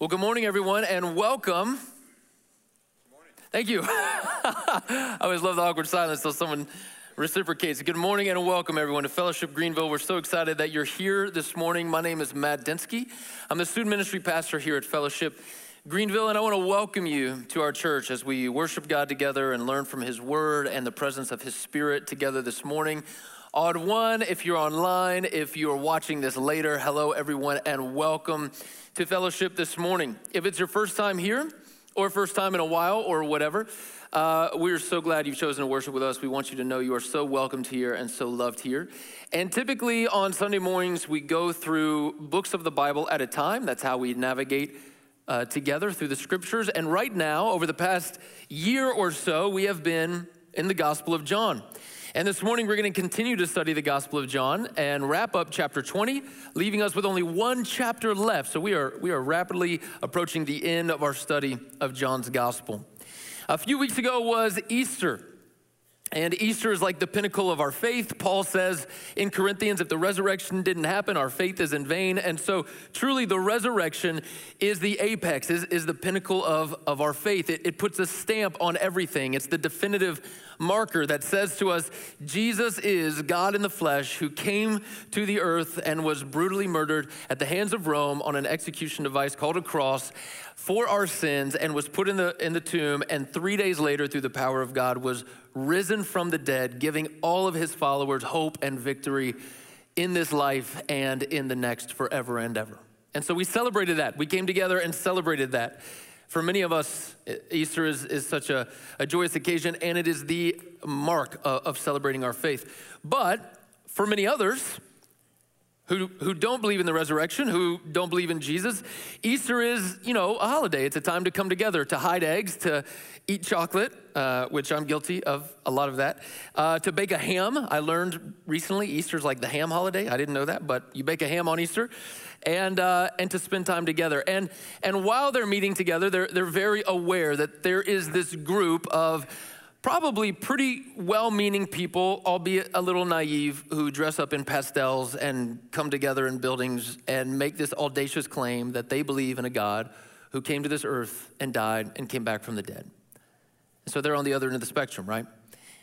Well, good morning, everyone, and welcome. Good morning. Thank you. I always love the awkward silence until someone reciprocates. Good morning and welcome, everyone, to Fellowship Greenville. We're so excited that you're here this morning. My name is Matt Densky. I'm the student ministry pastor here at Fellowship Greenville, and I want to welcome you to our church as we worship God together and learn from His Word and the presence of His Spirit together this morning. Odd one, if you're online, if you're watching this later, hello, everyone, and welcome to Fellowship this morning. If it's your first time here, or first time in a while, or whatever, we're so glad you've chosen to worship with us. We want you to know you are so welcomed here and so loved here. And typically on Sunday mornings, we go through books of the Bible at a time. That's how we navigate together through the scriptures. And right now, over the past year or so, we have been in the Gospel of John. And this morning, we're going to continue to study the Gospel of John and wrap up chapter 20, leaving us with only one chapter left. So we are rapidly approaching the end of our study of John's Gospel. A few weeks ago was Easter. And Easter is like the pinnacle of our faith. Paul says in Corinthians, if the resurrection didn't happen, our faith is in vain. And so truly the resurrection is the apex, is the pinnacle of our faith. It puts a stamp on everything. It's the definitive marker that says to us, Jesus is God in the flesh who came to the earth and was brutally murdered at the hands of Rome on an execution device called a cross for our sins and was put in the tomb, and 3 days later, through the power of God, was risen from the dead, giving all of his followers hope and victory in this life and in the next forever and ever. And so we celebrated that. We came together and celebrated that. For many of us, Easter is such a joyous occasion, and it is the mark of celebrating our faith. But for many others who don't believe in the resurrection, who don't believe in Jesus, Easter is, a holiday. It's a time to come together, to hide eggs, to eat chocolate, which I'm guilty of a lot of that, to bake a ham. I learned recently Easter's like the ham holiday. I didn't know that, but you bake a ham on Easter, and to spend time together. And while they're meeting together, they're very aware that there is this group of probably pretty well-meaning people, albeit a little naive, who dress up in pastels and come together in buildings and make this audacious claim that they believe in a God who came to this earth and died and came back from the dead. And so they're on the other end of the spectrum, right?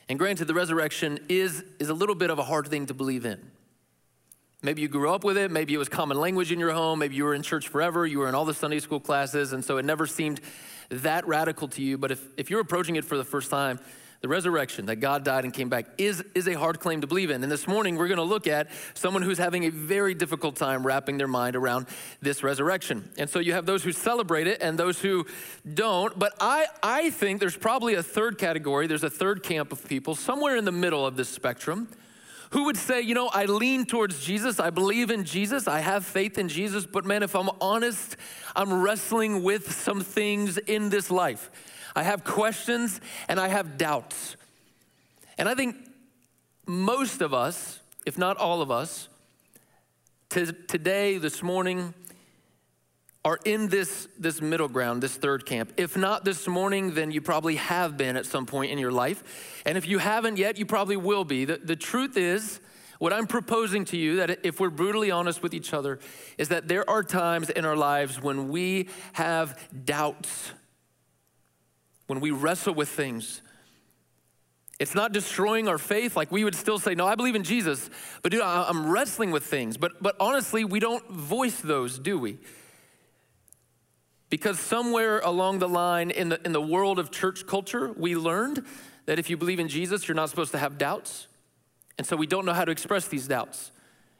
And granted, the resurrection is a little bit of a hard thing to believe in. Maybe you grew up with it. Maybe it was common language in your home. Maybe you were in church forever. You were in all the Sunday school classes, and so it never seemed that radical to you. But if you're approaching it for the first time, the resurrection, that God died and came back, is a hard claim to believe in. And this morning, we're going to look at someone who's having a very difficult time wrapping their mind around this resurrection. And so you have those who celebrate it and those who don't. But I think there's probably a third category. There's a third camp of people somewhere in the middle of this spectrum who would say, I lean towards Jesus, I believe in Jesus, I have faith in Jesus, but man, if I'm honest, I'm wrestling with some things in this life. I have questions and I have doubts. And I think most of us, if not all of us, today, this morning, are in this middle ground, this third camp. If not this morning, then you probably have been at some point in your life. And if you haven't yet, you probably will be. The truth is, what I'm proposing to you, that if we're brutally honest with each other, is that there are times in our lives when we have doubts, when we wrestle with things. It's not destroying our faith. Like we would still say, no, I believe in Jesus, but dude, I'm wrestling with things. But honestly, we don't voice those, do we? Because somewhere along the line in the world of church culture, we learned that if you believe in Jesus, you're not supposed to have doubts. And so we don't know how to express these doubts.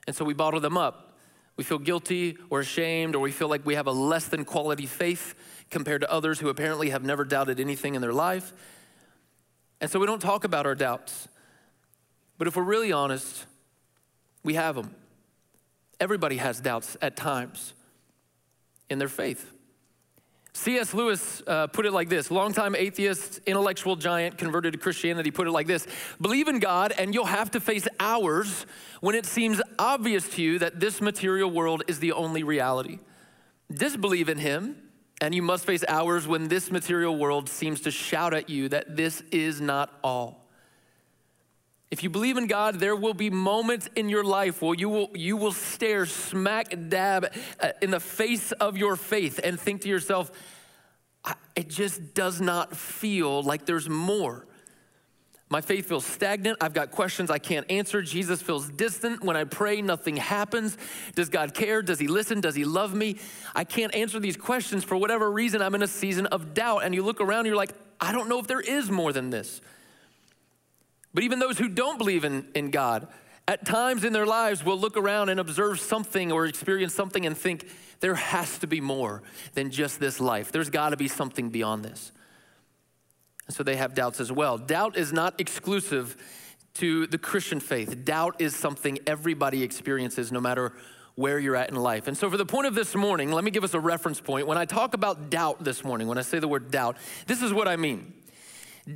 And so we bottle them up. We feel guilty or ashamed, or we feel like we have a less than quality faith compared to others who apparently have never doubted anything in their life. And so we don't talk about our doubts. But if we're really honest, we have them. Everybody has doubts at times in their faith. C.S. Lewis put it like this. Longtime atheist, intellectual giant, converted to Christianity, put it like this. Believe in God and you'll have to face hours when it seems obvious to you that this material world is the only reality. Disbelieve in him and you must face hours when this material world seems to shout at you that this is not all. If you believe in God, there will be moments in your life where you will stare smack dab in the face of your faith and think to yourself, it just does not feel like there's more. My faith feels stagnant. I've got questions I can't answer. Jesus feels distant. When I pray, nothing happens. Does God care? Does he listen? Does he love me? I can't answer these questions. For whatever reason, I'm in a season of doubt. And you look around and you're like, I don't know if there is more than this. But even those who don't believe in God, at times in their lives, will look around and observe something or experience something and think, there has to be more than just this life. There's got to be something beyond this. And so they have doubts as well. Doubt is not exclusive to the Christian faith. Doubt is something everybody experiences no matter where you're at in life. And so for the point of this morning, let me give us a reference point. When I talk about doubt this morning, when I say the word doubt, this is what I mean.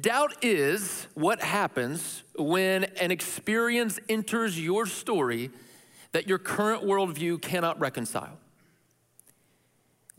Doubt is what happens when an experience enters your story that your current worldview cannot reconcile.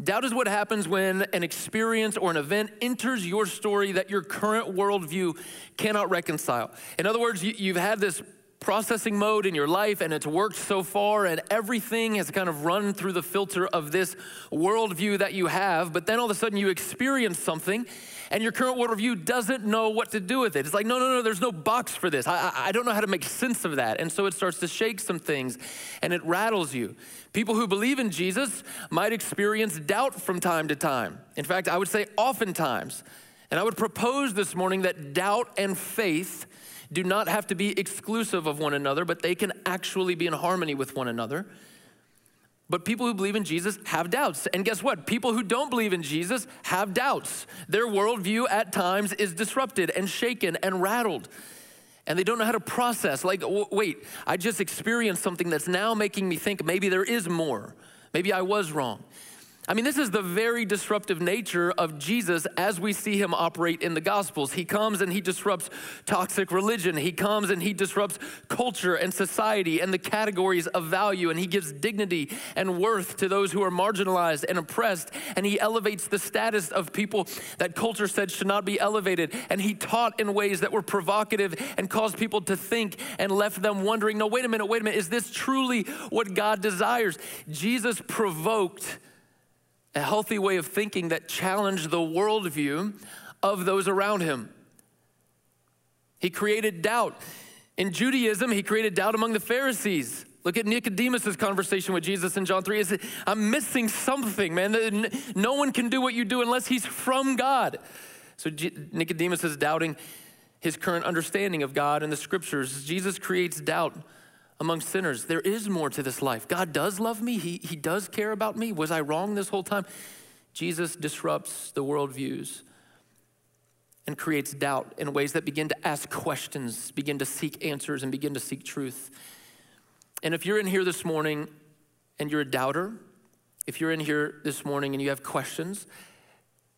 Doubt is what happens when an experience or an event enters your story that your current worldview cannot reconcile. In other words, you've had this processing mode in your life and it's worked so far and everything has kind of run through the filter of this worldview that you have, but then all of a sudden you experience something and your current worldview doesn't know what to do with it. It's like, no, there's no box for this. I don't know how to make sense of that. And so it starts to shake some things and it rattles you. People who believe in Jesus might experience doubt from time to time. In fact, I would say oftentimes. And I would propose this morning that doubt and faith do not have to be exclusive of one another, but they can actually be in harmony with one another. But people who believe in Jesus have doubts. And guess what? People who don't believe in Jesus have doubts. Their worldview at times is disrupted and shaken and rattled. And they don't know how to process. Like, wait, I just experienced something that's now making me think maybe there is more. Maybe I was wrong. I mean, this is the very disruptive nature of Jesus as we see him operate in the Gospels. He comes and he disrupts toxic religion. He comes and he disrupts culture and society and the categories of value. And he gives dignity and worth to those who are marginalized and oppressed. And he elevates the status of people that culture said should not be elevated. And he taught in ways that were provocative and caused people to think and left them wondering, no, wait a minute, is this truly what God desires? Jesus provoked a healthy way of thinking that challenged the worldview of those around him. He created doubt. In Judaism, he created doubt among the Pharisees. Look at Nicodemus' conversation with Jesus in John 3. He said, I'm missing something, man. No one can do what you do unless he's from God. So Nicodemus is doubting his current understanding of God and the scriptures. Jesus creates doubt among sinners. There is more to this life. God does love me. He does care about me. Was I wrong this whole time? Jesus disrupts the worldviews and creates doubt in ways that begin to ask questions, begin to seek answers, and begin to seek truth. And if you're in here this morning and you're a doubter, if you're in here this morning and you have questions,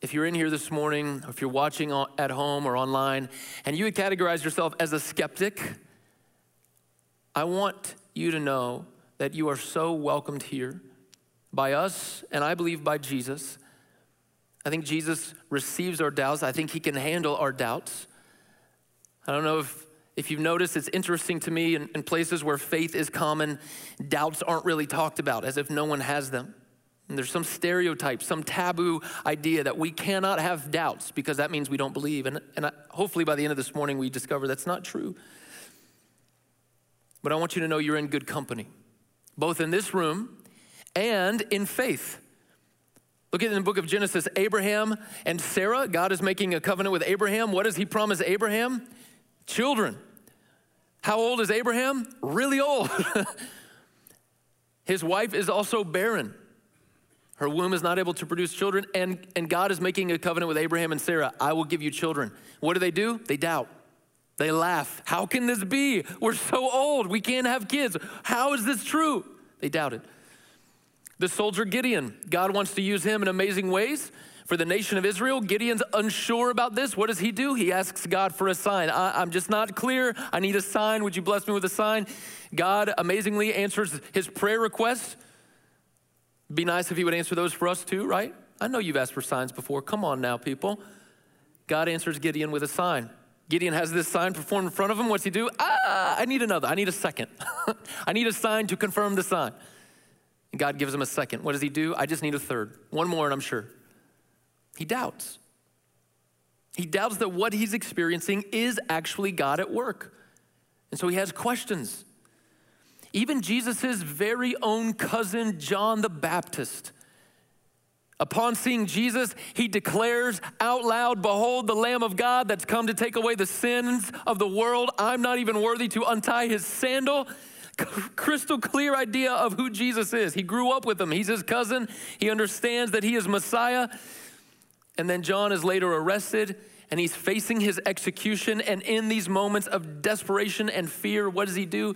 if you're in here this morning, or if you're watching at home or online, and you would categorize yourself as a skeptic, I want you to know that you are so welcomed here by us, and I believe by Jesus. I think Jesus receives our doubts. I think he can handle our doubts. I don't know if you've noticed, it's interesting to me in places where faith is common, doubts aren't really talked about as if no one has them. And there's some stereotype, some taboo idea that we cannot have doubts because that means we don't believe. And hopefully by the end of this morning, we discover that's not true. But I want you to know you're in good company, both in this room and in faith. Look at in the book of Genesis, Abraham and Sarah. God is making a covenant with Abraham. What does he promise Abraham? Children. How old is Abraham? Really old. His wife is also barren. Her womb is not able to produce children, and God is making a covenant with Abraham and Sarah. I will give you children. What do? They doubt. They laugh. How can this be? We're so old. We can't have kids. How is this true? They doubted. The soldier Gideon, God wants to use him in amazing ways for the nation of Israel. Gideon's unsure about this. What does he do? He asks God for a sign. I'm just not clear. I need a sign. Would you bless me with a sign? God amazingly answers his prayer request. Be nice if he would answer those for us too, right? I know you've asked for signs before. Come on now, people. God answers Gideon with a sign. Gideon has this sign performed in front of him. What's he do? I need another. I need a second. I need a sign to confirm the sign. And God gives him a second. What does he do? I just need a third. One more and I'm sure. He doubts. He doubts that what he's experiencing is actually God at work. And so he has questions. Even Jesus' very own cousin, John the Baptist, upon seeing Jesus, he declares out loud, "Behold, the Lamb of God that's come to take away the sins of the world. I'm not even worthy to untie his sandal." Crystal clear idea of who Jesus is. He grew up with him. He's his cousin. He understands that he is Messiah. And then John is later arrested, and he's facing his execution. And in these moments of desperation and fear, what does he do?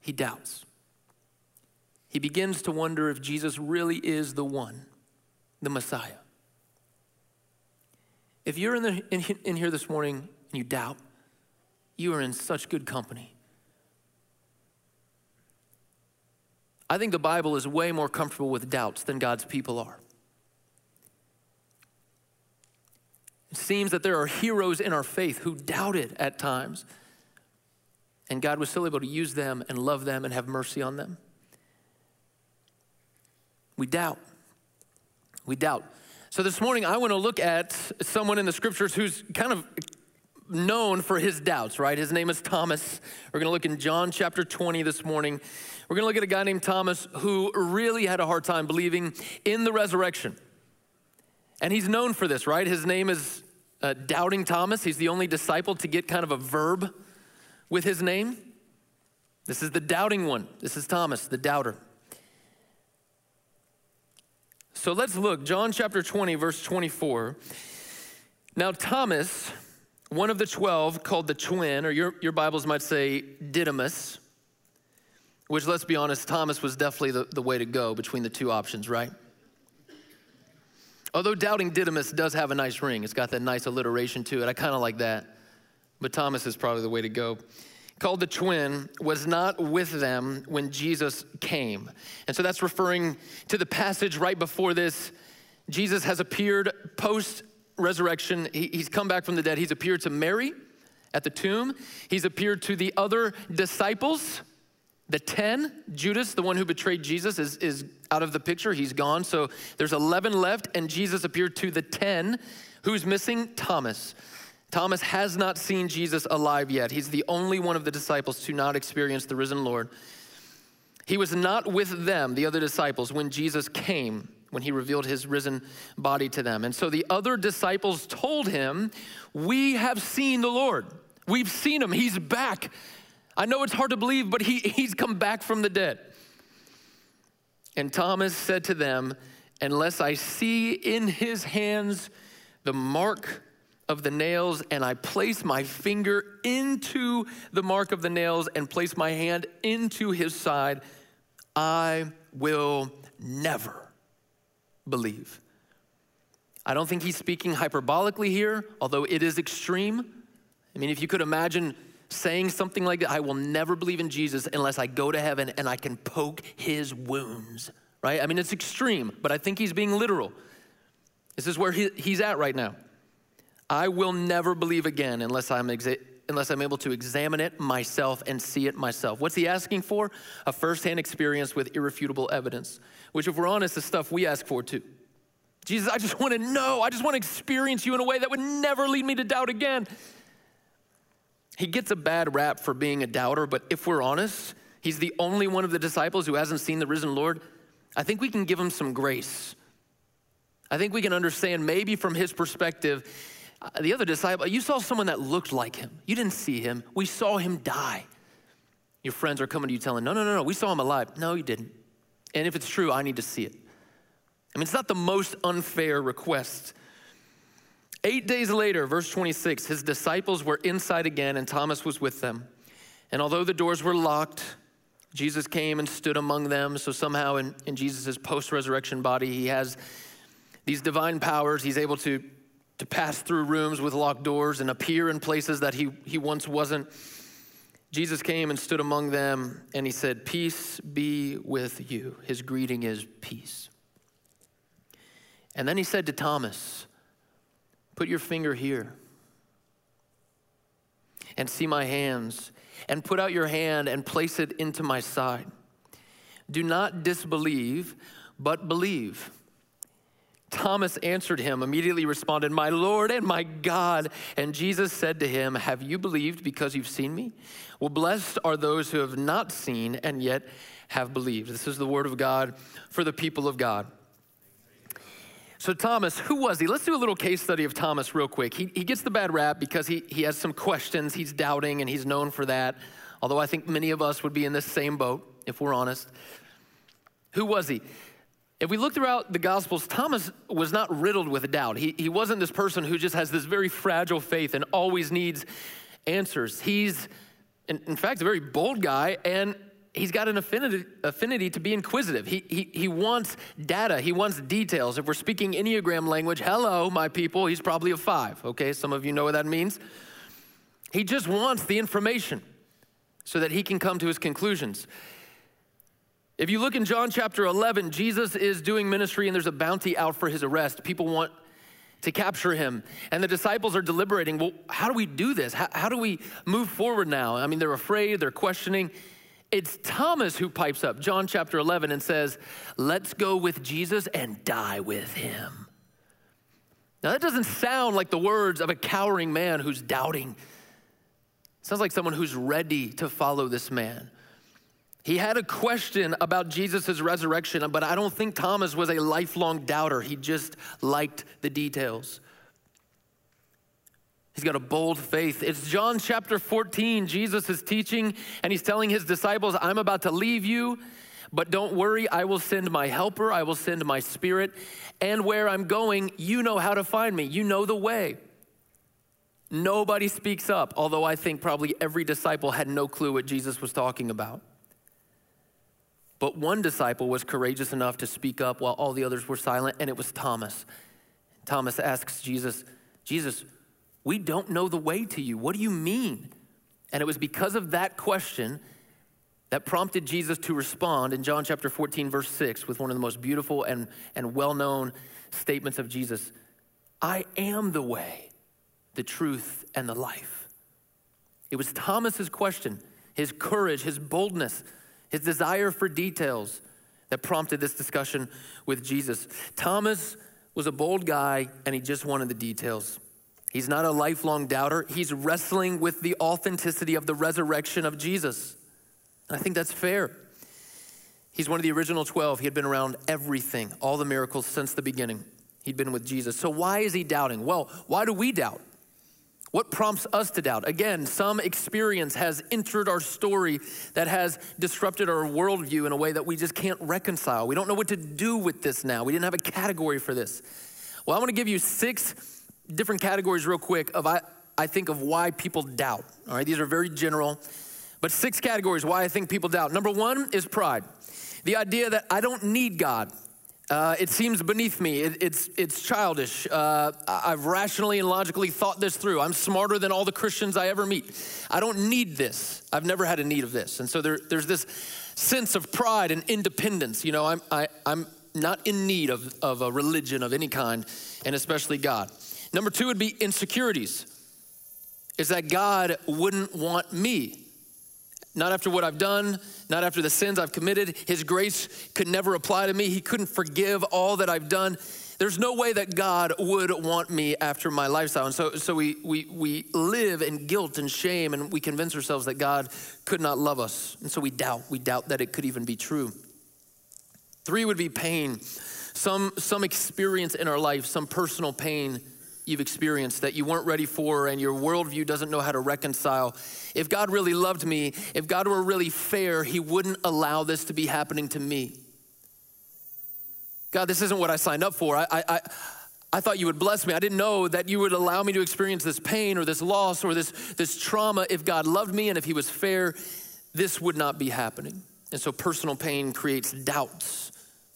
He doubts. He begins to wonder if Jesus really is the one, the Messiah. If you're in here this morning and you doubt, you are in such good company. I think the Bible is way more comfortable with doubts than God's people are. It seems that there are heroes in our faith who doubted at times, and God was still able to use them and love them and have mercy on them. We doubt. We doubt. So this morning, I want to look at someone in the scriptures who's kind of known for his doubts, right? His name is Thomas. We're going to look in John chapter 20 this morning. We're going to look at a guy named Thomas who really had a hard time believing in the resurrection. And he's known for this, right? His name is Doubting Thomas. He's the only disciple to get kind of a verb with his name. This is the doubting one. This is Thomas, the doubter. So let's look, John chapter 20, verse 24. Now Thomas, one of the 12, called the twin, or your Bibles might say Didymus, which, let's be honest, Thomas was definitely the way to go between the two options, right? Although doubting Didymus does have a nice ring. It's got that nice alliteration to it. I kind of like that. But Thomas is probably the way to go. Called the twin, was not with them when Jesus came. And so that's referring to the passage right before this. Jesus has appeared post-resurrection. He's come back from the dead. He's appeared to Mary at the tomb. He's appeared to the other disciples, the 10. Judas, the one who betrayed Jesus, is out of the picture. He's gone. So there's 11 left, and Jesus appeared to the 10. Who's missing? Thomas. Thomas has not seen Jesus alive yet. He's the only one of the disciples to not experience the risen Lord. He was not with them, the other disciples, when Jesus came, when he revealed his risen body to them. And so the other disciples told him, "We have seen the Lord. We've seen him. He's back. I know it's hard to believe, but he's come back from the dead." And Thomas said to them, "Unless I see in his hands the mark of the nails, and I place my finger into the mark of the nails and place my hand into his side, I will never believe." I don't think he's speaking hyperbolically here, although it is extreme. I mean, if you could imagine saying something like that, "I will never believe in Jesus unless I go to heaven and I can poke his wounds," right? I mean, it's extreme, but I think he's being literal. This is where he's at right now. I will never believe again unless I'm able to examine it myself and see it myself. What's he asking for? A firsthand experience with irrefutable evidence, which, if we're honest, is stuff we ask for too. Jesus, I just want to know. I just want to experience you in a way that would never lead me to doubt again. He gets a bad rap for being a doubter, but if we're honest, he's the only one of the disciples who hasn't seen the risen Lord. I think we can give him some grace. I think we can understand, maybe from his perspective, the other disciple, you saw someone that looked like him. You didn't see him. We saw him die. Your friends are coming to you telling, no, we saw him alive. No, you didn't. And if it's true, I need to see it. I mean, it's not the most unfair request. 8 days later, verse 26, his disciples were inside again, and Thomas was with them. And although the doors were locked, Jesus came and stood among them. So somehow in Jesus' post-resurrection body, he has these divine powers. He's able to pass through rooms with locked doors and appear in places that he once wasn't. Jesus came and stood among them, and he said, "Peace be with you." His greeting is peace. And then he said to Thomas, "Put your finger here and see my hands, and put out your hand and place it into my side. Do not disbelieve, but believe." Thomas answered him, immediately responded, "My Lord and my God." And Jesus said to him, "Have you believed because you've seen me? Well, blessed are those who have not seen and yet have believed." This is the word of God for the people of God. So Thomas, who was he? Let's do a little case study of Thomas real quick. He gets the bad rap because he has some questions. He's doubting, and he's known for that. Although I think many of us would be in this same boat, if we're honest. Who was he? If we look throughout the Gospels, Thomas was not riddled with doubt. He wasn't this person who just has this very fragile faith and always needs answers. He's, in fact, a very bold guy, and he's got an affinity to be inquisitive. He wants data. He wants details. If we're speaking Enneagram language, hello, my people, he's probably a 5, okay? Some of you know what that means. He just wants the information so that he can come to his conclusions. If you look in John chapter 11, Jesus is doing ministry and there's a bounty out for his arrest. People want to capture him. And the disciples are deliberating, well, how do we do this? How do we move forward now? I mean, they're afraid, they're questioning. It's Thomas who pipes up, John chapter 11, and says, "Let's go with Jesus and die with him." Now, that doesn't sound like the words of a cowering man who's doubting. It sounds like someone who's ready to follow this man. He had a question about Jesus' resurrection, but I don't think Thomas was a lifelong doubter. He just liked the details. He's got a bold faith. It's John chapter 14. Jesus is teaching, and he's telling his disciples, "I'm about to leave you, but don't worry. I will send my helper. I will send my spirit. And where I'm going, you know how to find me. You know the way." Nobody speaks up, although I think probably every disciple had no clue what Jesus was talking about. But one disciple was courageous enough to speak up while all the others were silent, and it was Thomas. Thomas asks Jesus, "Jesus, we don't know the way to you. What do you mean?" And it was because of that question that prompted Jesus to respond in John chapter 14, verse 6, with one of the most beautiful and well-known statements of Jesus. "I am the way, the truth, and the life." It was Thomas's question, his courage, his boldness, his desire for details that prompted this discussion with Jesus. Thomas was a bold guy, and he just wanted the details. He's not a lifelong doubter. He's wrestling with the authenticity of the resurrection of Jesus. And I think that's fair. He's one of the original 12. He had been around everything, all the miracles since the beginning. He'd been with Jesus. So why is he doubting? Well, why do we doubt? What prompts us to doubt? Again, some experience has entered our story that has disrupted our worldview in a way that we just can't reconcile. We don't know what to do with this now. We didn't have a category for this. Well, I want to give you 6 different categories real quick of, I think, of why people doubt. All right, these are very general, but 6 categories why I think people doubt. Number 1 is pride. The idea that I don't need God. It seems beneath me. It's childish. I've rationally and logically thought this through. I'm smarter than all the Christians I ever meet. I don't need this. I've never had a need of this. And so there's this sense of pride and independence. You know, I'm not in need of a religion of any kind, and especially God. Number 2 would be insecurities. It's that God wouldn't want me. Not after what I've done, not after the sins I've committed. His grace could never apply to me. He couldn't forgive all that I've done. There's no way that God would want me after my lifestyle. And so we live in guilt and shame, and we convince ourselves that God could not love us. And so we doubt. We doubt that it could even be true. 3 would be pain. Some experience in our life, some personal pain you've experienced that you weren't ready for, and your worldview doesn't know how to reconcile. If God really loved me, if God were really fair, he wouldn't allow this to be happening to me. God, this isn't what I signed up for. I thought you would bless me. I didn't know that you would allow me to experience this pain or this loss or this trauma. If God loved me and if he was fair, this would not be happening. And so personal pain creates doubts.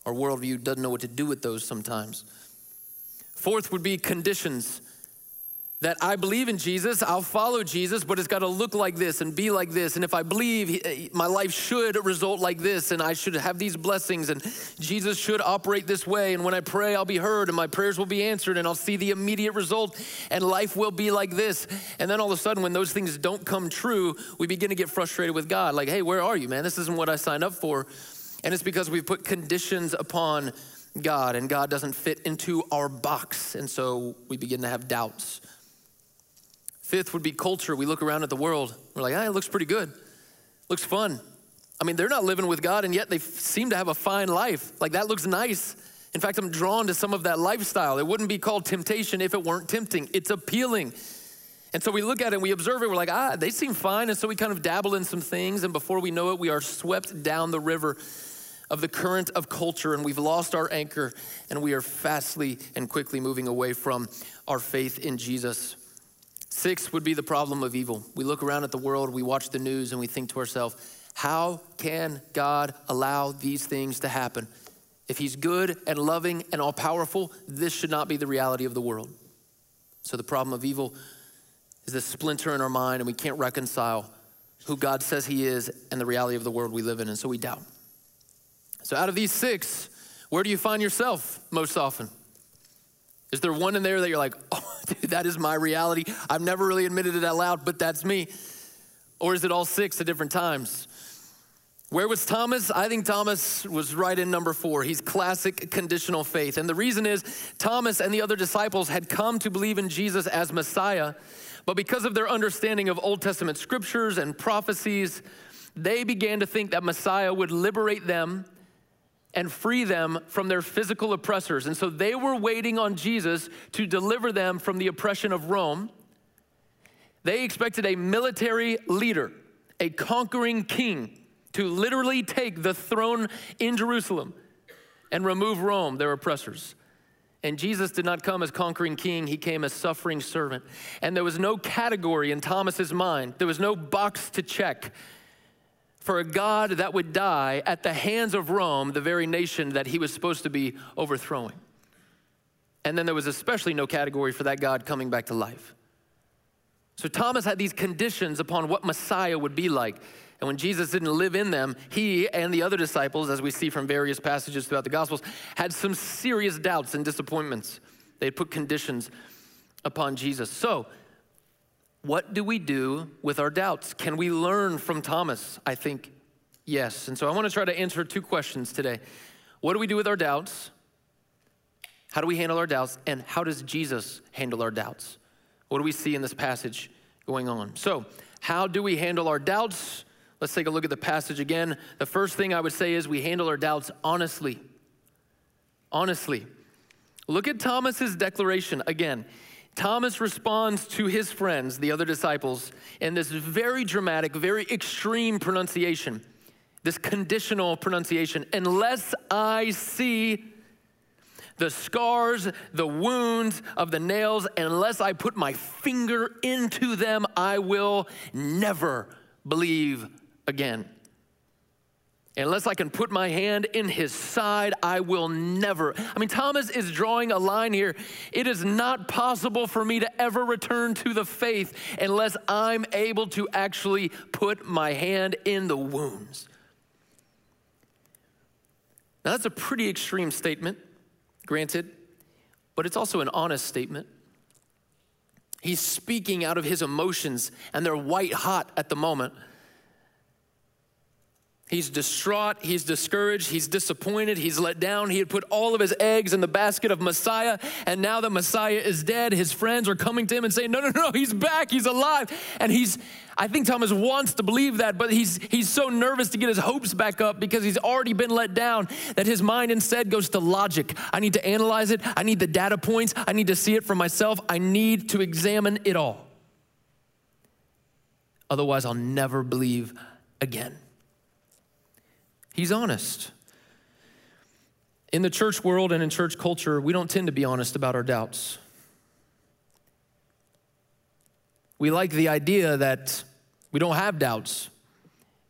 Our worldview doesn't know what to do with those sometimes. 4th would be conditions. that I believe in Jesus, I'll follow Jesus, but it's gotta look like this and be like this. And if I believe, my life should result like this, and I should have these blessings, and Jesus should operate this way. And when I pray, I'll be heard, and my prayers will be answered, and I'll see the immediate result, and life will be like this. And then all of a sudden, when those things don't come true, we begin to get frustrated with God. Like, hey, where are you, man? This isn't what I signed up for. And it's because we've put conditions upon God, and God doesn't fit into our box. And so we begin to have doubts. Fifth would be culture. We look around at the world. We're like, hey, it looks pretty good. Looks fun. I mean, they're not living with God, and yet they seem to have a fine life. Like, that looks nice. In fact, I'm drawn to some of that lifestyle. It wouldn't be called temptation if it weren't tempting. It's appealing. And so we look at it and we observe it. We're like, they seem fine. And so we kind of dabble in some things. And before we know it, we are swept down the river of the current of culture, and we've lost our anchor, and we are fastly and quickly moving away from our faith in Jesus. Six would be the problem of evil. We look around at the world, we watch the news, and we think to ourselves, how can God allow these things to happen? If he's good and loving and all-powerful, this should not be the reality of the world. So the problem of evil is this splinter in our mind, and we can't reconcile who God says he is and the reality of the world we live in, and so we doubt. So out of these six, where do you find yourself most often? Is there one in there that you're like, oh, dude, that is my reality. I've never really admitted it out loud, but that's me. Or is it all six at different times? Where was Thomas? I think Thomas was right in number 4. He's classic conditional faith. And the reason is Thomas and the other disciples had come to believe in Jesus as Messiah, but because of their understanding of Old Testament scriptures and prophecies, they began to think that Messiah would liberate them and free them from their physical oppressors. And so they were waiting on Jesus to deliver them from the oppression of Rome. They expected a military leader, a conquering king, to literally take the throne in Jerusalem and remove Rome, their oppressors. And Jesus did not come as conquering king, he came as suffering servant. And there was no category in Thomas's mind, there was no box to check for a God that would die at the hands of Rome, the very nation that he was supposed to be overthrowing. And then there was especially no category for that God coming back to life. So Thomas had these conditions upon what Messiah would be like. And when Jesus didn't live in them, he and the other disciples, as we see from various passages throughout the Gospels, had some serious doubts and disappointments. They had put conditions upon Jesus. So, what do we do with our doubts? Can we learn from Thomas? I think yes. And so I want to try to answer 2 questions today. What do we do with our doubts? How do we handle our doubts? And how does Jesus handle our doubts? What do we see in this passage going on? So how do we handle our doubts? Let's take a look at the passage again. The first thing I would say is we handle our doubts honestly. Honestly. Look at Thomas's declaration again. Thomas responds to his friends, the other disciples, in this very dramatic, very extreme pronunciation, this conditional pronunciation, unless I see the scars, the wounds of the nails, unless I put my finger into them, I will never believe again. Unless I can put my hand in his side, I will never. I mean, Thomas is drawing a line here. It is not possible for me to ever return to the faith unless I'm able to actually put my hand in the wounds. Now, that's a pretty extreme statement, granted, but it's also an honest statement. He's speaking out of his emotions, and they're white hot at the moment. He's distraught, he's discouraged, he's disappointed, he's let down. He had put all of his eggs in the basket of Messiah, and now that Messiah is dead, his friends are coming to him and saying, no, he's back, he's alive. And I think Thomas wants to believe that, but he's so nervous to get his hopes back up because he's already been let down that his mind instead goes to logic. I need to analyze it, I need the data points, I need to see it for myself, I need to examine it all. Otherwise, I'll never believe again. He's honest. In the church world and in church culture, we don't tend to be honest about our doubts. We like the idea that we don't have doubts.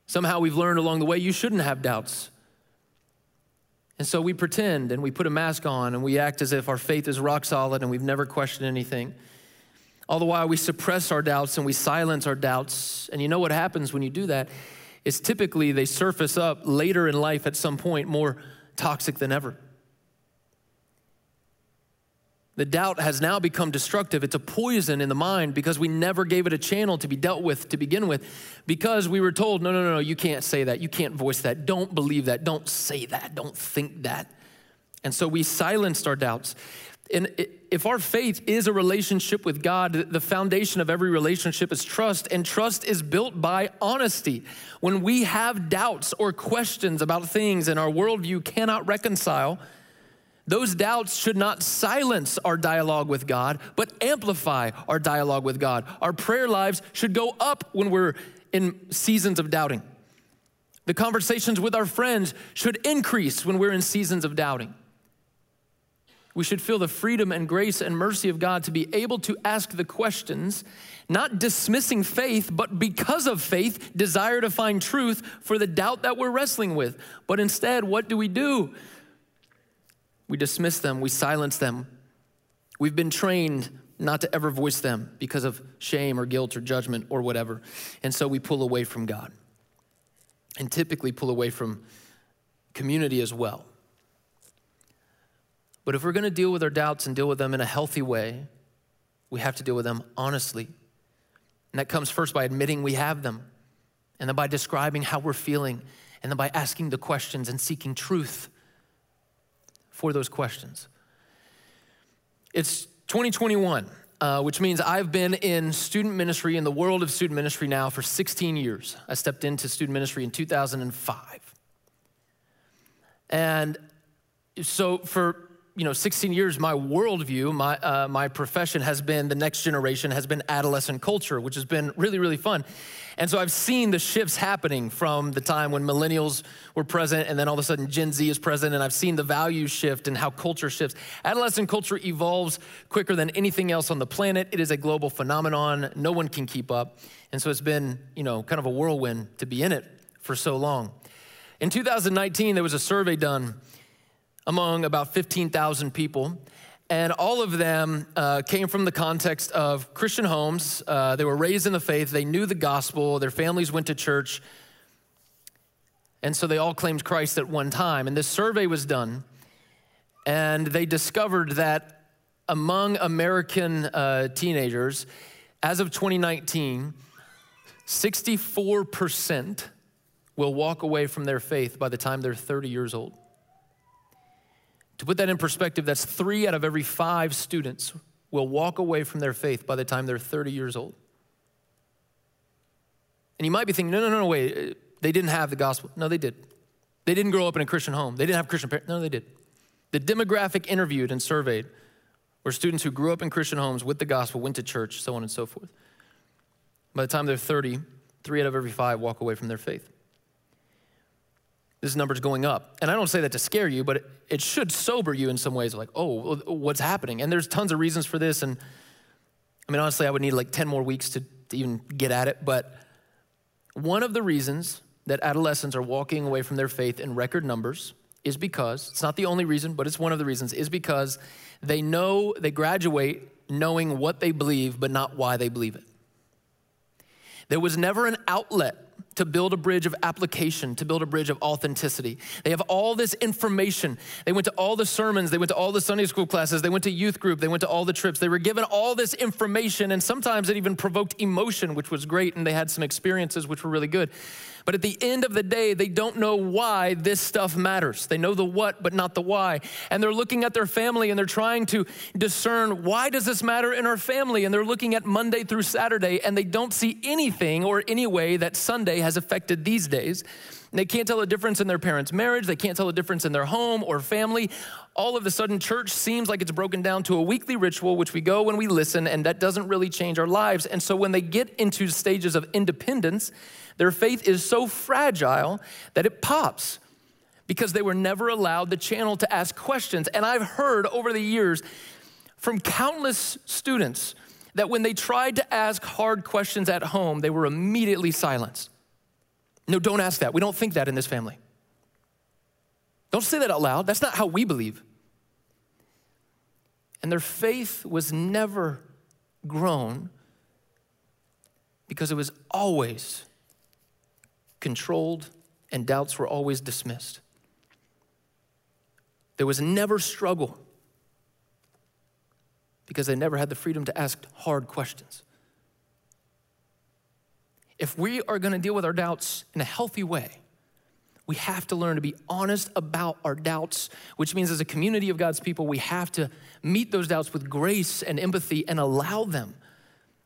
Somehow we've learned along the way you shouldn't have doubts. And so we pretend and we put a mask on and we act as if our faith is rock solid and we've never questioned anything. All the while we suppress our doubts and we silence our doubts. And you know what happens when you do that? It's typically they surface up later in life at some point more toxic than ever. The doubt has now become destructive. It's a poison in the mind because we never gave it a channel to be dealt with to begin with because we were told, no, you can't say that. You can't voice that. Don't believe that. Don't say that. Don't think that. And so we silenced our doubts. And if our faith is a relationship with God, the foundation of every relationship is trust, and trust is built by honesty. When we have doubts or questions about things and our worldview cannot reconcile, those doubts should not silence our dialogue with God, but amplify our dialogue with God. Our prayer lives should go up when we're in seasons of doubting. The conversations with our friends should increase when we're in seasons of doubting. We should feel the freedom and grace and mercy of God to be able to ask the questions, not dismissing faith, but because of faith, desire to find truth for the doubt that we're wrestling with. But instead, what do? We dismiss them, we silence them. We've been trained not to ever voice them because of shame or guilt or judgment or whatever. And so we pull away from God and typically pull away from community as well. But if we're going to deal with our doubts and deal with them in a healthy way, we have to deal with them honestly. And that comes first by admitting we have them, and then by describing how we're feeling, and then by asking the questions and seeking truth for those questions. It's 2021, which means I've been in student ministry, in the world of student ministry now for 16 years. I stepped into student ministry in 2005. And so for 16 years, my worldview, my profession has been the next generation, has been adolescent culture, which has been really, really fun. And so I've seen the shifts happening from the time when millennials were present and then all of a sudden Gen Z is present, and I've seen the value shift and how culture shifts. Adolescent culture evolves quicker than anything else on the planet. It is a global phenomenon. No one can keep up. And so it's been, kind of a whirlwind to be in it for so long. In 2019, there was a survey done among about 15,000 people, and all of them came from the context of Christian homes. They were raised in the faith, they knew the gospel, their families went to church, and so they all claimed Christ at one time. And this survey was done, and they discovered that among American teenagers, as of 2019, 64% will walk away from their faith by the time they're 30 years old. To put that in perspective, that's 3 out of every 5 students will walk away from their faith by the time they're 30 years old. And you might be thinking, no, wait, they didn't have the gospel. No, they did. They didn't grow up in a Christian home. They didn't have Christian parents. No, they did. The demographic interviewed and surveyed were students who grew up in Christian homes with the gospel, went to church, so on and so forth. By the time they're 30, 3 out of every 5 walk away from their faith. This number's going up. And I don't say that to scare you, but it should sober you in some ways. Like, oh, what's happening? And there's tons of reasons for this. And I mean, honestly, I would need like 10 more weeks to even get at it. But one of the reasons that adolescents are walking away from their faith in record numbers is because, it's not the only reason, but it's one of the reasons, is because they know they graduate knowing what they believe, but not why they believe it. There was never an outlet to build a bridge of application, to build a bridge of authenticity. They have all this information. They went to all the sermons. They went to all the Sunday school classes. They went to youth group. They went to all the trips. They were given all this information, and sometimes it even provoked emotion, which was great, and they had some experiences which were really good. But at the end of the day, they don't know why this stuff matters. They know the what, but not the why. And they're looking at their family, and they're trying to discern, why does this matter in our family? And they're looking at Monday through Saturday, and they don't see anything or any way that Sunday has affected these days. And they can't tell the difference in their parents' marriage. They can't tell the difference in their home or family. All of a sudden, church seems like it's broken down to a weekly ritual, which we go when we listen, and that doesn't really change our lives. And so when they get into stages of independence, their faith is so fragile that it pops because they were never allowed the channel to ask questions. And I've heard over the years from countless students that when they tried to ask hard questions at home, they were immediately silenced. No, don't ask that. We don't think that in this family. Don't say that out loud. That's not how we believe. And their faith was never grown because it was always controlled and doubts were always dismissed. There was never struggle because they never had the freedom to ask hard questions. If we are going to deal with our doubts in a healthy way, we have to learn to be honest about our doubts, which means as a community of God's people, we have to meet those doubts with grace and empathy and allow them.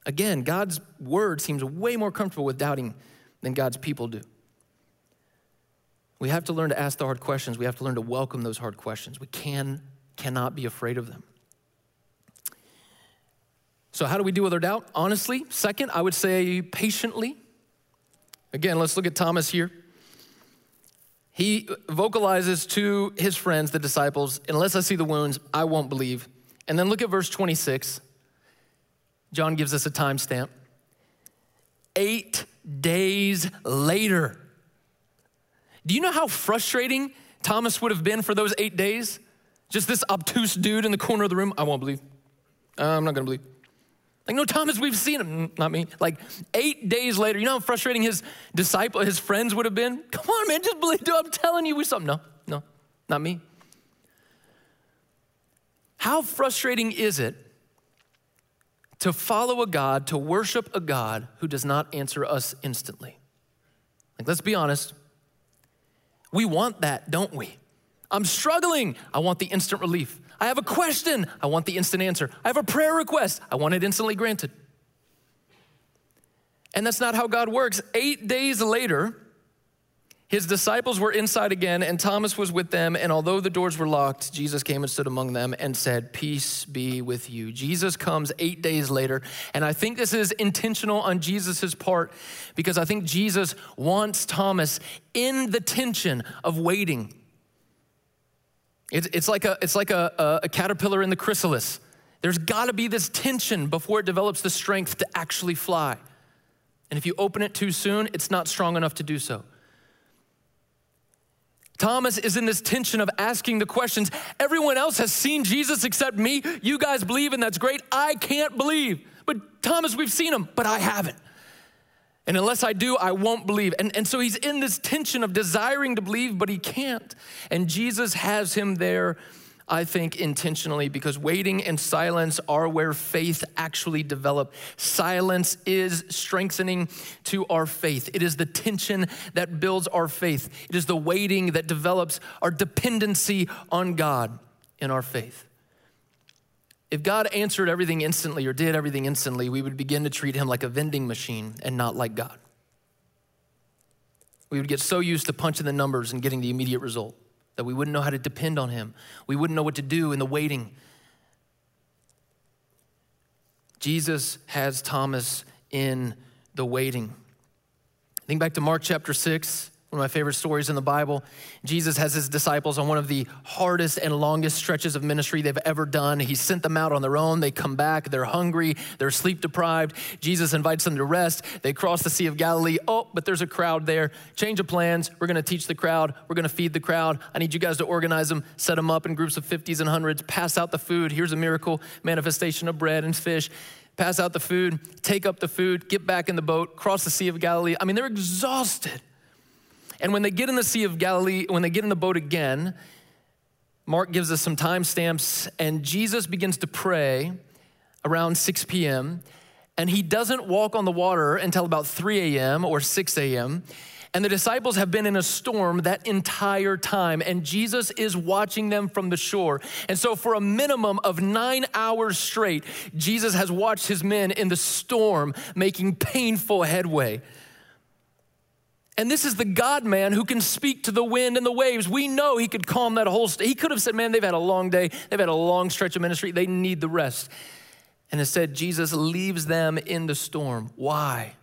Again, God's word seems way more comfortable with doubting than God's people do. We have to learn to ask the hard questions. We have to learn to welcome those hard questions. We cannot be afraid of them. So how do we deal with our doubt? Honestly, second, I would say patiently. Again, let's look at Thomas here. He vocalizes to his friends, the disciples, unless I see the wounds, I won't believe. And then look at verse 26. John gives us a timestamp. 8 days later. Do you know how frustrating Thomas would have been for those 8 days? Just this obtuse dude in the corner of the room, I won't believe. I'm not gonna believe. Like, no, Thomas, we've seen him, not me. Like 8 days later, you know how frustrating his friends would have been? Come on, man, just believe, dude, I'm telling you we something. No, not me. How frustrating is it to follow a God, to worship a God who does not answer us instantly? Like, let's be honest. We want that, don't we? I'm struggling. I want the instant relief. I have a question. I want the instant answer. I have a prayer request. I want it instantly granted. And that's not how God works. 8 days later, his disciples were inside again, and Thomas was with them. And although the doors were locked, Jesus came and stood among them and said, peace be with you. Jesus comes 8 days later. And I think this is intentional on Jesus's part, because I think Jesus wants Thomas in the tension of waiting. It's like a caterpillar in the chrysalis. There's gotta be this tension before it develops the strength to actually fly. And if you open it too soon, it's not strong enough to do so. Thomas is in this tension of asking the questions. Everyone else has seen Jesus except me. You guys believe, and that's great. I can't believe. But Thomas, we've seen him, but I haven't. And unless I do, I won't believe. And so he's in this tension of desiring to believe, but he can't. And Jesus has him there, I think, intentionally, because waiting and silence are where faith actually develop. Silence is strengthening to our faith. It is the tension that builds our faith. It is the waiting that develops our dependency on God in our faith. If God answered everything instantly or did everything instantly, we would begin to treat him like a vending machine and not like God. We would get so used to punching the numbers and getting the immediate result that we wouldn't know how to depend on him. We wouldn't know what to do in the waiting. Jesus has Thomas in the waiting. Think back to Mark chapter 6. One of my favorite stories in the Bible. Jesus has his disciples on one of the hardest and longest stretches of ministry they've ever done. He sent them out on their own. They come back. They're hungry. They're sleep deprived. Jesus invites them to rest. They cross the Sea of Galilee. Oh, but there's a crowd there. Change of plans. We're going to teach the crowd. We're going to feed the crowd. I need you guys to organize them, set them up in groups of 50s and 100s, pass out the food. Here's a miracle, manifestation of bread and fish. Pass out the food, take up the food, get back in the boat, cross the Sea of Galilee. I mean, they're exhausted. And when they get in the Sea of Galilee, when they get in the boat again, Mark gives us some timestamps, and Jesus begins to pray around 6 p.m., and he doesn't walk on the water until about 3 a.m. or 6 a.m., and the disciples have been in a storm that entire time, and Jesus is watching them from the shore. And so for a minimum of 9 hours straight, Jesus has watched his men in the storm making painful headway. And this is the God-man who can speak to the wind and the waves. We know he could calm that whole He could have said, man, they've had a long day. They've had a long stretch of ministry. They need the rest. And instead, Jesus leaves them in the storm. Why?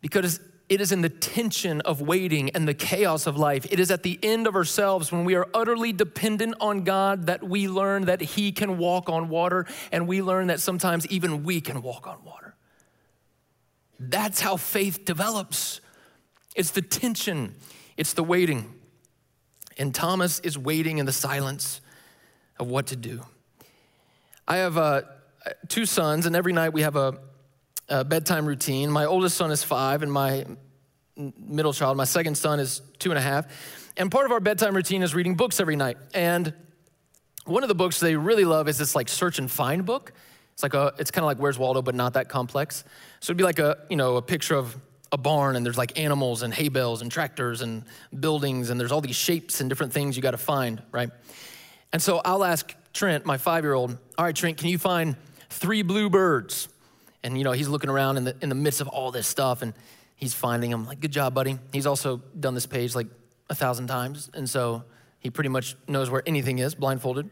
Because it is in the tension of waiting and the chaos of life. It is at the end of ourselves when we are utterly dependent on God that we learn that he can walk on water, and we learn that sometimes even we can walk on water. That's how faith develops. It's the tension, it's the waiting. And Thomas is waiting in the silence of what to do. I have two sons, and every night we have a bedtime routine. My oldest son is 5, and my middle child, my second son, is 2.5. And part of our bedtime routine is reading books every night. And one of the books they really love is this like search and find book. It's like it's kind of like Where's Waldo, but not that complex. So it'd be like a picture of a barn, and there's like animals and hay bales and tractors and buildings, and there's all these shapes and different things you got to find, right? And so I'll ask Trent, my 5-year-old, all right, Trent, can you find 3 blue birds? And he's looking around in the midst of all this stuff, and he's finding them. Like, good job, buddy. He's also done this page like 1,000 times, and so he pretty much knows where anything is, blindfolded.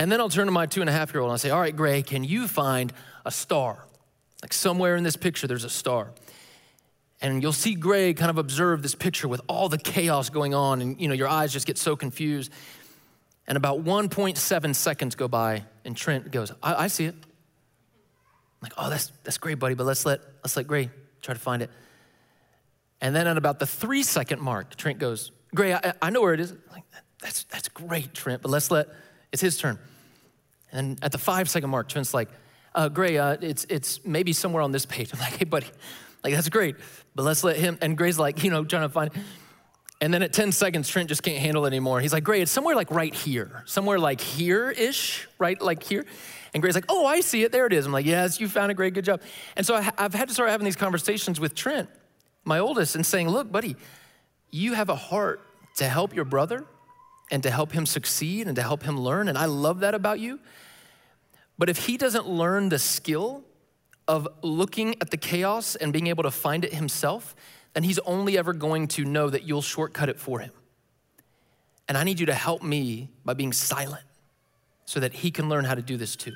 And then I'll turn to my 2.5-year-old, and I'll say, all right, Gray, can you find a star? Like somewhere in this picture, there's a star. And you'll see Gray kind of observe this picture with all the chaos going on, and your eyes just get so confused. And about 1.7 seconds go by, and Trent goes, I see it. I'm like, oh, that's Gray, buddy, but let's let Gray try to find it. And then at about the 3-second mark, Trent goes, Gray, I know where it is. I'm like, that's great, Trent, but it's his turn. And at the 5-second mark, Trent's like, Gray, it's maybe somewhere on this page. I'm like, hey, buddy, like that's great, but let's let him. And Gray's like, trying to find it. And then at 10 seconds, Trent just can't handle it anymore. He's like, Gray, it's somewhere like right here. Somewhere like here-ish, right? Like here. And Gray's like, oh, I see it. There it is. I'm like, yes, you found it, Gray. Good job. And so I've had to start having these conversations with Trent, my oldest, and saying, look, buddy, you have a heart to help your brother and to help him succeed and to help him learn. And I love that about you. But if he doesn't learn the skill of looking at the chaos and being able to find it himself, and he's only ever going to know that you'll shortcut it for him. And I need you to help me by being silent so that he can learn how to do this too.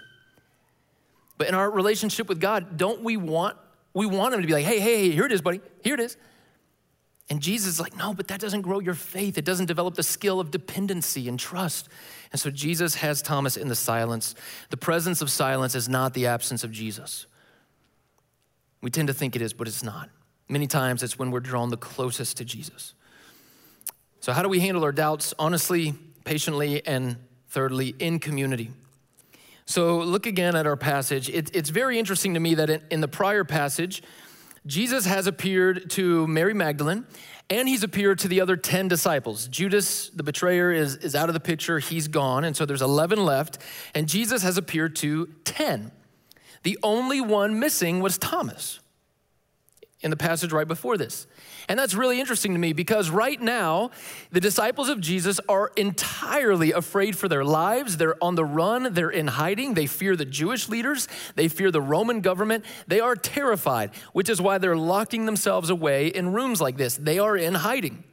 But in our relationship with God, don't we want him to be like, hey, here it is, buddy, here it is. And Jesus is like, no, but that doesn't grow your faith. It doesn't develop the skill of dependency and trust. And so Jesus has Thomas in the silence. The presence of silence is not the absence of Jesus. We tend to think it is, but it's not. Many times it's when we're drawn the closest to Jesus. So how do we handle our doubts? Honestly, patiently, and thirdly, in community. So look again at our passage. It's very interesting to me that in the prior passage, Jesus has appeared to Mary Magdalene, and he's appeared to the other 10 disciples. Judas, the betrayer, is out of the picture. He's gone, and so there's 11 left, and Jesus has appeared to 10. The only one missing was Thomas, in the passage right before this. And that's really interesting to me because right now, the disciples of Jesus are entirely afraid for their lives. They're on the run. They're in hiding. They fear the Jewish leaders. They fear the Roman government. They are terrified, which is why they're locking themselves away in rooms like this. They are in hiding.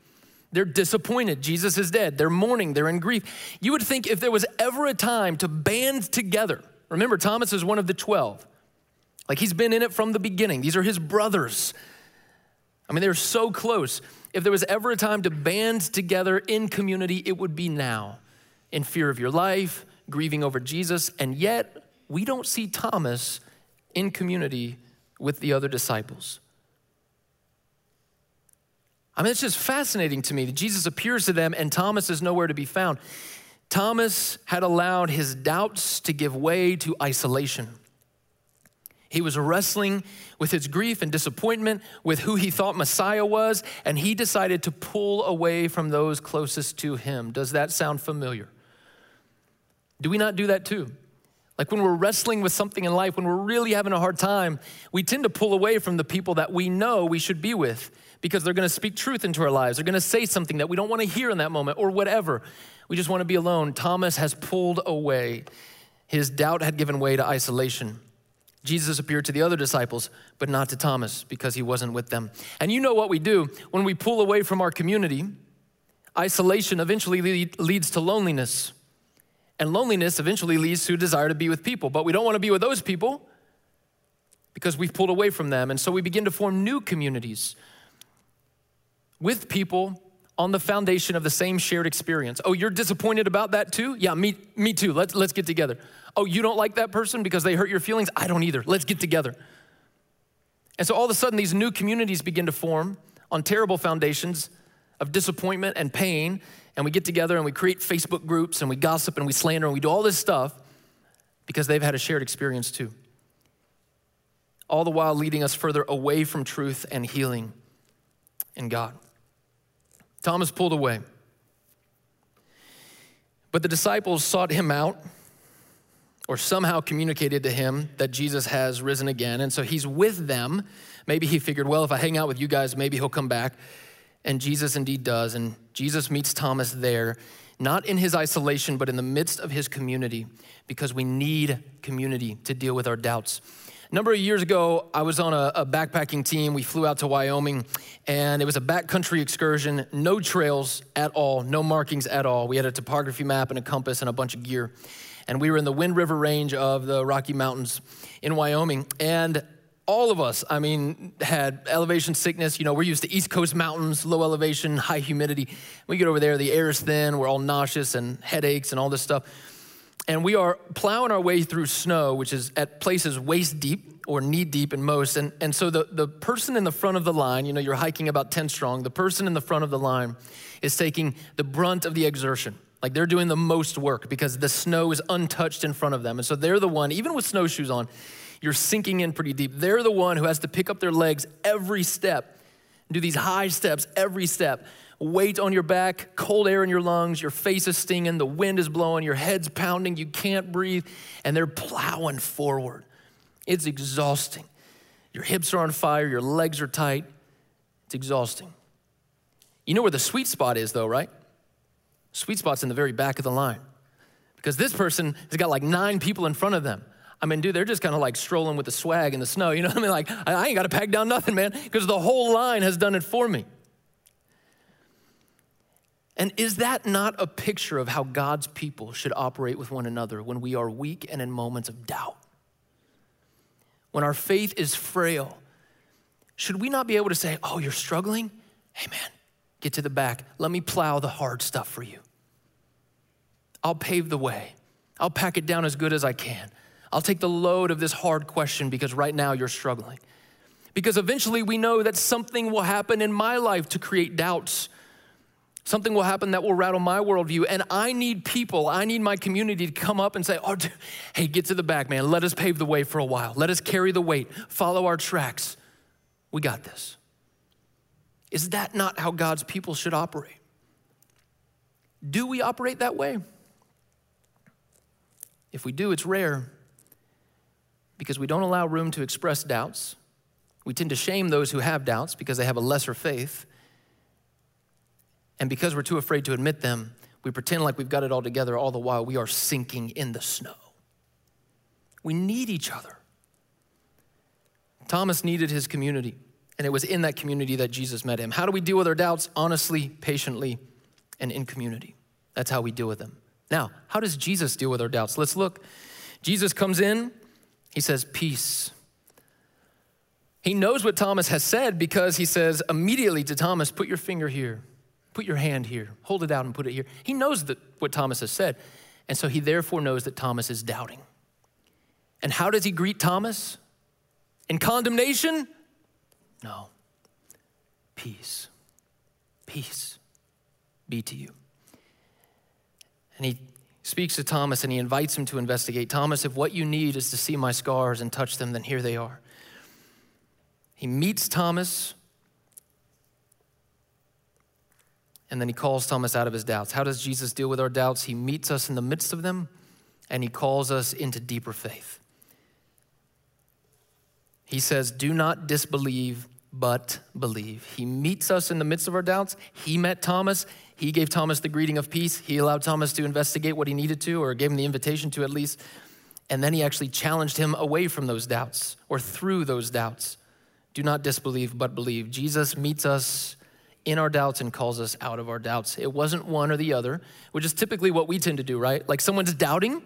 They're disappointed. Jesus is dead. They're mourning. They're in grief. You would think if there was ever a time to band together, remember, Thomas is one of the 12. Like he's been in it from the beginning. These are his brothers. I mean, they're so close. If there was ever a time to band together in community, it would be now, in fear of your life, grieving over Jesus. And yet we don't see Thomas in community with the other disciples. I mean, it's just fascinating to me that Jesus appears to them and Thomas is nowhere to be found. Thomas had allowed his doubts to give way to isolation. He was wrestling with his grief and disappointment with who he thought Messiah was, and he decided to pull away from those closest to him. Does that sound familiar? Do we not do that too? Like when we're wrestling with something in life, when we're really having a hard time, we tend to pull away from the people that we know we should be with because they're going to speak truth into our lives. They're going to say something that we don't want to hear in that moment or whatever. We just want to be alone. Thomas has pulled away. His doubt had given way to isolation. Jesus appeared to the other disciples, but not to Thomas because he wasn't with them. And you know what we do. When we pull away from our community, isolation eventually leads to loneliness. And loneliness eventually leads to a desire to be with people. But we don't want to be with those people because we've pulled away from them. And so we begin to form new communities with people on the foundation of the same shared experience. Oh, you're disappointed about that too? Yeah, me too. Let's get together. Oh, you don't like that person because they hurt your feelings? I don't either. Let's get together. And so all of a sudden, these new communities begin to form on terrible foundations of disappointment and pain, and we get together and we create Facebook groups and we gossip and we slander and we do all this stuff because they've had a shared experience too. All the while leading us further away from truth and healing in God. Thomas pulled away. But the disciples sought him out or somehow communicated to him that Jesus has risen again. And so he's with them. Maybe he figured, well, if I hang out with you guys, maybe he'll come back. And Jesus indeed does. And Jesus meets Thomas there, not in his isolation, but in the midst of his community, because we need community to deal with our doubts. A number of years ago, I was on a backpacking team. We flew out to Wyoming, and it was a backcountry excursion, no trails at all, no markings at all. We had a topography map and a compass and a bunch of gear. And we were in the Wind River Range of the Rocky Mountains in Wyoming. And all of us, I mean, had elevation sickness. You know, we're used to East Coast mountains, low elevation, high humidity. We get over there, the air is thin, we're all nauseous and headaches and all this stuff. And we are plowing our way through snow, which is at places waist deep or knee deep in most. And so the person in the front of the line, you know, you're hiking about 10 strong, the person in the front of the line is taking the brunt of the exertion. Like they're doing the most work because the snow is untouched in front of them. And so they're the one, even with snowshoes on, you're sinking in pretty deep. They're the one who has to pick up their legs every step, do these high steps every step, weight on your back, cold air in your lungs, your face is stinging, the wind is blowing, your head's pounding, you can't breathe, and they're plowing forward. It's exhausting. Your hips are on fire, your legs are tight. It's exhausting. You know where the sweet spot is though, right? Sweet spot's in the very back of the line because this person has got like 9 people in front of them. I mean, dude, they're just kind of like strolling with the swag in the snow. You know what I mean? Like, I ain't got to pack down nothing, man, because the whole line has done it for me. And is that not a picture of how God's people should operate with one another when we are weak and in moments of doubt? When our faith is frail, should we not be able to say, oh, you're struggling? Hey, man, get to the back. Let me plow the hard stuff for you. I'll pave the way. I'll pack it down as good as I can. I'll take the load of this hard question because right now you're struggling. Because eventually we know that something will happen in my life to create doubts. Something will happen that will rattle my worldview. And I need people, I need my community to come up and say, oh, dude, hey, get to the back, man. Let us pave the way for a while. Let us carry the weight. Follow our tracks. We got this. Is that not how God's people should operate? Do we operate that way? If we do, it's rare. Because we don't allow room to express doubts. We tend to shame those who have doubts because they have a lesser faith. And because we're too afraid to admit them, we pretend like we've got it all together, all the while we are sinking in the snow. We need each other. Thomas needed his community, and it was in that community that Jesus met him. How do we deal with our doubts? Honestly, patiently, and in community. That's how we deal with them. Now, how does Jesus deal with our doubts? Let's look. Jesus comes in. He says, peace. He knows what Thomas has said because he says immediately to Thomas, put your finger here, put your hand here, hold it out and put it here. He knows that what Thomas has said. And so he therefore knows that Thomas is doubting. And how does he greet Thomas? In condemnation? No. Peace. Peace be to you. And he speaks to Thomas and he invites him to investigate. Thomas, if what you need is to see my scars and touch them, then here they are. He meets Thomas and then he calls Thomas out of his doubts. How does Jesus deal with our doubts? He meets us in the midst of them and he calls us into deeper faith. He says, do not disbelieve, but believe. He meets us in the midst of our doubts. He met Thomas. He gave Thomas the greeting of peace. He allowed Thomas to investigate what he needed to, or gave him the invitation to at least. And then he actually challenged him away from those doubts or through those doubts. Do not disbelieve, but believe. Jesus meets us in our doubts and calls us out of our doubts. It wasn't one or the other, which is typically what we tend to do, right? Like someone's doubting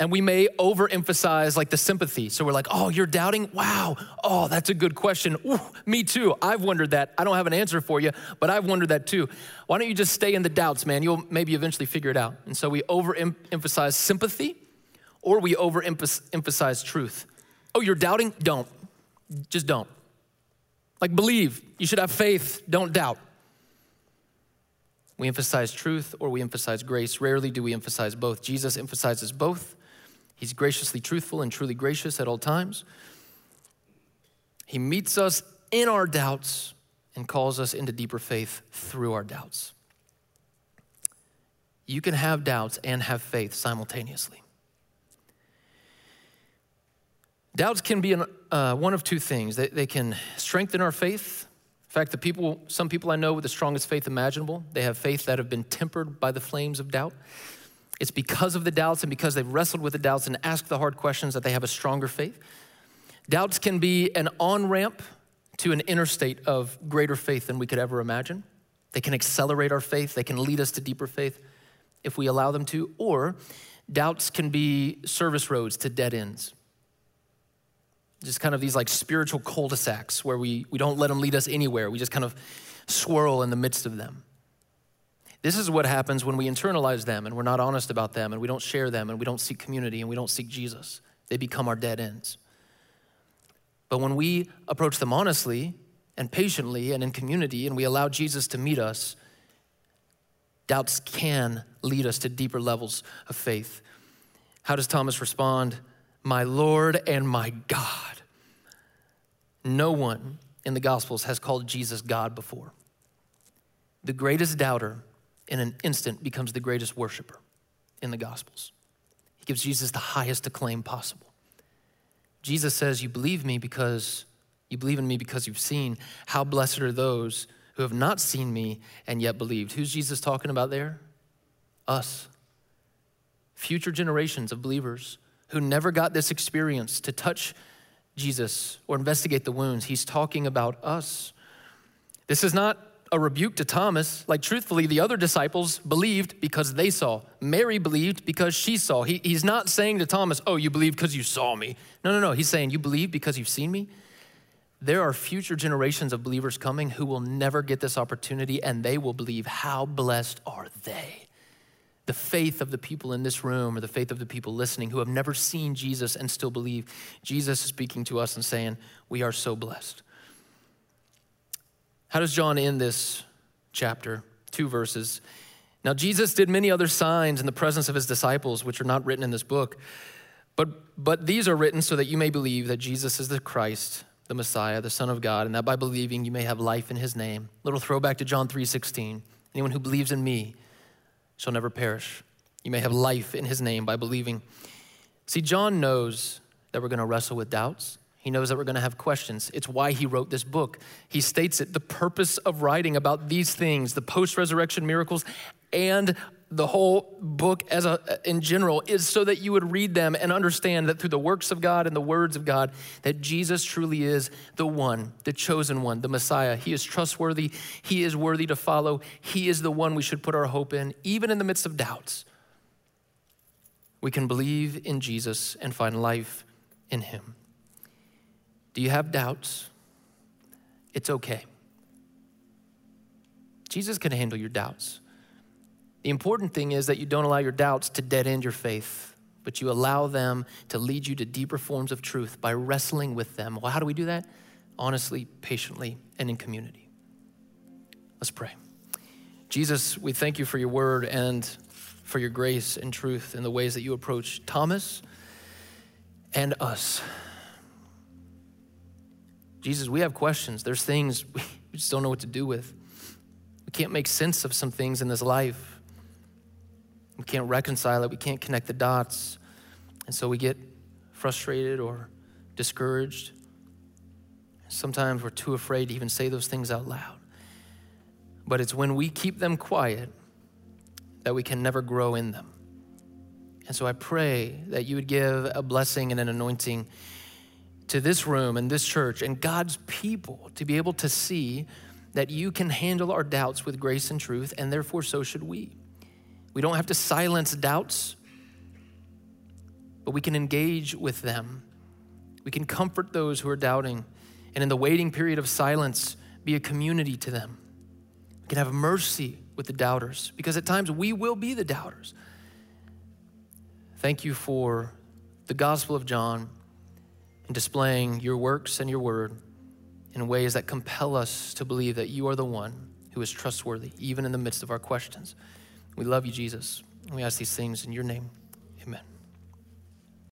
and we may overemphasize like the sympathy. So we're like, oh, you're doubting? Wow. Oh, that's a good question. Ooh, me too. I've wondered that. I don't have an answer for you, but I've wondered that too. Why don't you just stay in the doubts, man? You'll maybe eventually figure it out. And so we overemphasize sympathy or we overemphasize truth. Oh, you're doubting? Don't. Just don't. Like believe. You should have faith. Don't doubt. We emphasize truth or we emphasize grace. Rarely do we emphasize both. Jesus emphasizes both. He's graciously truthful and truly gracious at all times. He meets us in our doubts and calls us into deeper faith through our doubts. You can have doubts and have faith simultaneously. Doubts can be one of two things. They can strengthen our faith. In fact, some people I know with the strongest faith imaginable, they have faith that have been tempered by the flames of doubt. It's because of the doubts and because they've wrestled with the doubts and asked the hard questions that they have a stronger faith. Doubts can be an on-ramp to an interstate of greater faith than we could ever imagine. They can accelerate our faith. They can lead us to deeper faith if we allow them to. Or doubts can be service roads to dead ends. Just kind of these like spiritual cul-de-sacs where we don't let them lead us anywhere. We just kind of swirl in the midst of them. This is what happens when we internalize them and we're not honest about them and we don't share them and we don't seek community and we don't seek Jesus. They become our dead ends. But when we approach them honestly and patiently and in community and we allow Jesus to meet us, doubts can lead us to deeper levels of faith. How does Thomas respond? My Lord and my God. No one in the Gospels has called Jesus God before. The greatest doubter in an instant becomes the greatest worshiper in the Gospels. He gives Jesus the highest acclaim possible. Jesus says, you believe in me because you've seen. How blessed are those who have not seen me and yet believed. Who's Jesus talking about there? Us. Future generations of believers who never got this experience to touch Jesus or investigate the wounds. He's talking about us. This is not a rebuke to Thomas. Like, truthfully, the other disciples believed because they saw. Mary believed because she saw. He's not saying to Thomas, oh, you believed because you saw me. No. He's saying, you believe because you've seen me. There are future generations of believers coming who will never get this opportunity, and they will believe. How blessed are they? The faith of the people in this room or the faith of the people listening who have never seen Jesus and still believe. Jesus is speaking to us and saying, we are so blessed. How does John end this chapter? 2 verses. Now, Jesus did many other signs in the presence of his disciples, which are not written in this book, but these are written so that you may believe that Jesus is the Christ, the Messiah, the Son of God, and that by believing you may have life in his name. Little throwback to John 3:16. Anyone who believes in me shall never perish. You may have life in his name by believing. See, John knows that we're going to wrestle with doubts. He knows that we're going to have questions. It's why he wrote this book. He states it, the purpose of writing about these things, the post-resurrection miracles, and the whole book in general is so that you would read them and understand that through the works of God and the words of God, that Jesus truly is the one, the chosen one, the Messiah. He is trustworthy. He is worthy to follow. He is the one we should put our hope in, even in the midst of doubts. We can believe in Jesus and find life in him. Do you have doubts? It's okay. Jesus can handle your doubts. The important thing is that you don't allow your doubts to dead end your faith, but you allow them to lead you to deeper forms of truth by wrestling with them. Well, how do we do that? Honestly, patiently, and in community. Let's pray. Jesus, we thank you for your word and for your grace and truth in the ways that you approach Thomas and us. Jesus, we have questions. There's things we just don't know what to do with. We can't make sense of some things in this life. We can't reconcile it. We can't connect the dots. And so we get frustrated or discouraged. Sometimes we're too afraid to even say those things out loud. But it's when we keep them quiet that we can never grow in them. And so I pray that you would give a blessing and an anointing to this room and this church and God's people to be able to see that you can handle our doubts with grace and truth, and therefore so should we. We don't have to silence doubts, but we can engage with them. We can comfort those who are doubting, and in the waiting period of silence, be a community to them. We can have mercy with the doubters, because at times we will be the doubters. Thank you for the Gospel of John, and displaying your works and your word in ways that compel us to believe that you are the one who is trustworthy, even in the midst of our questions. We love you, Jesus. And we ask these things in your name. Amen.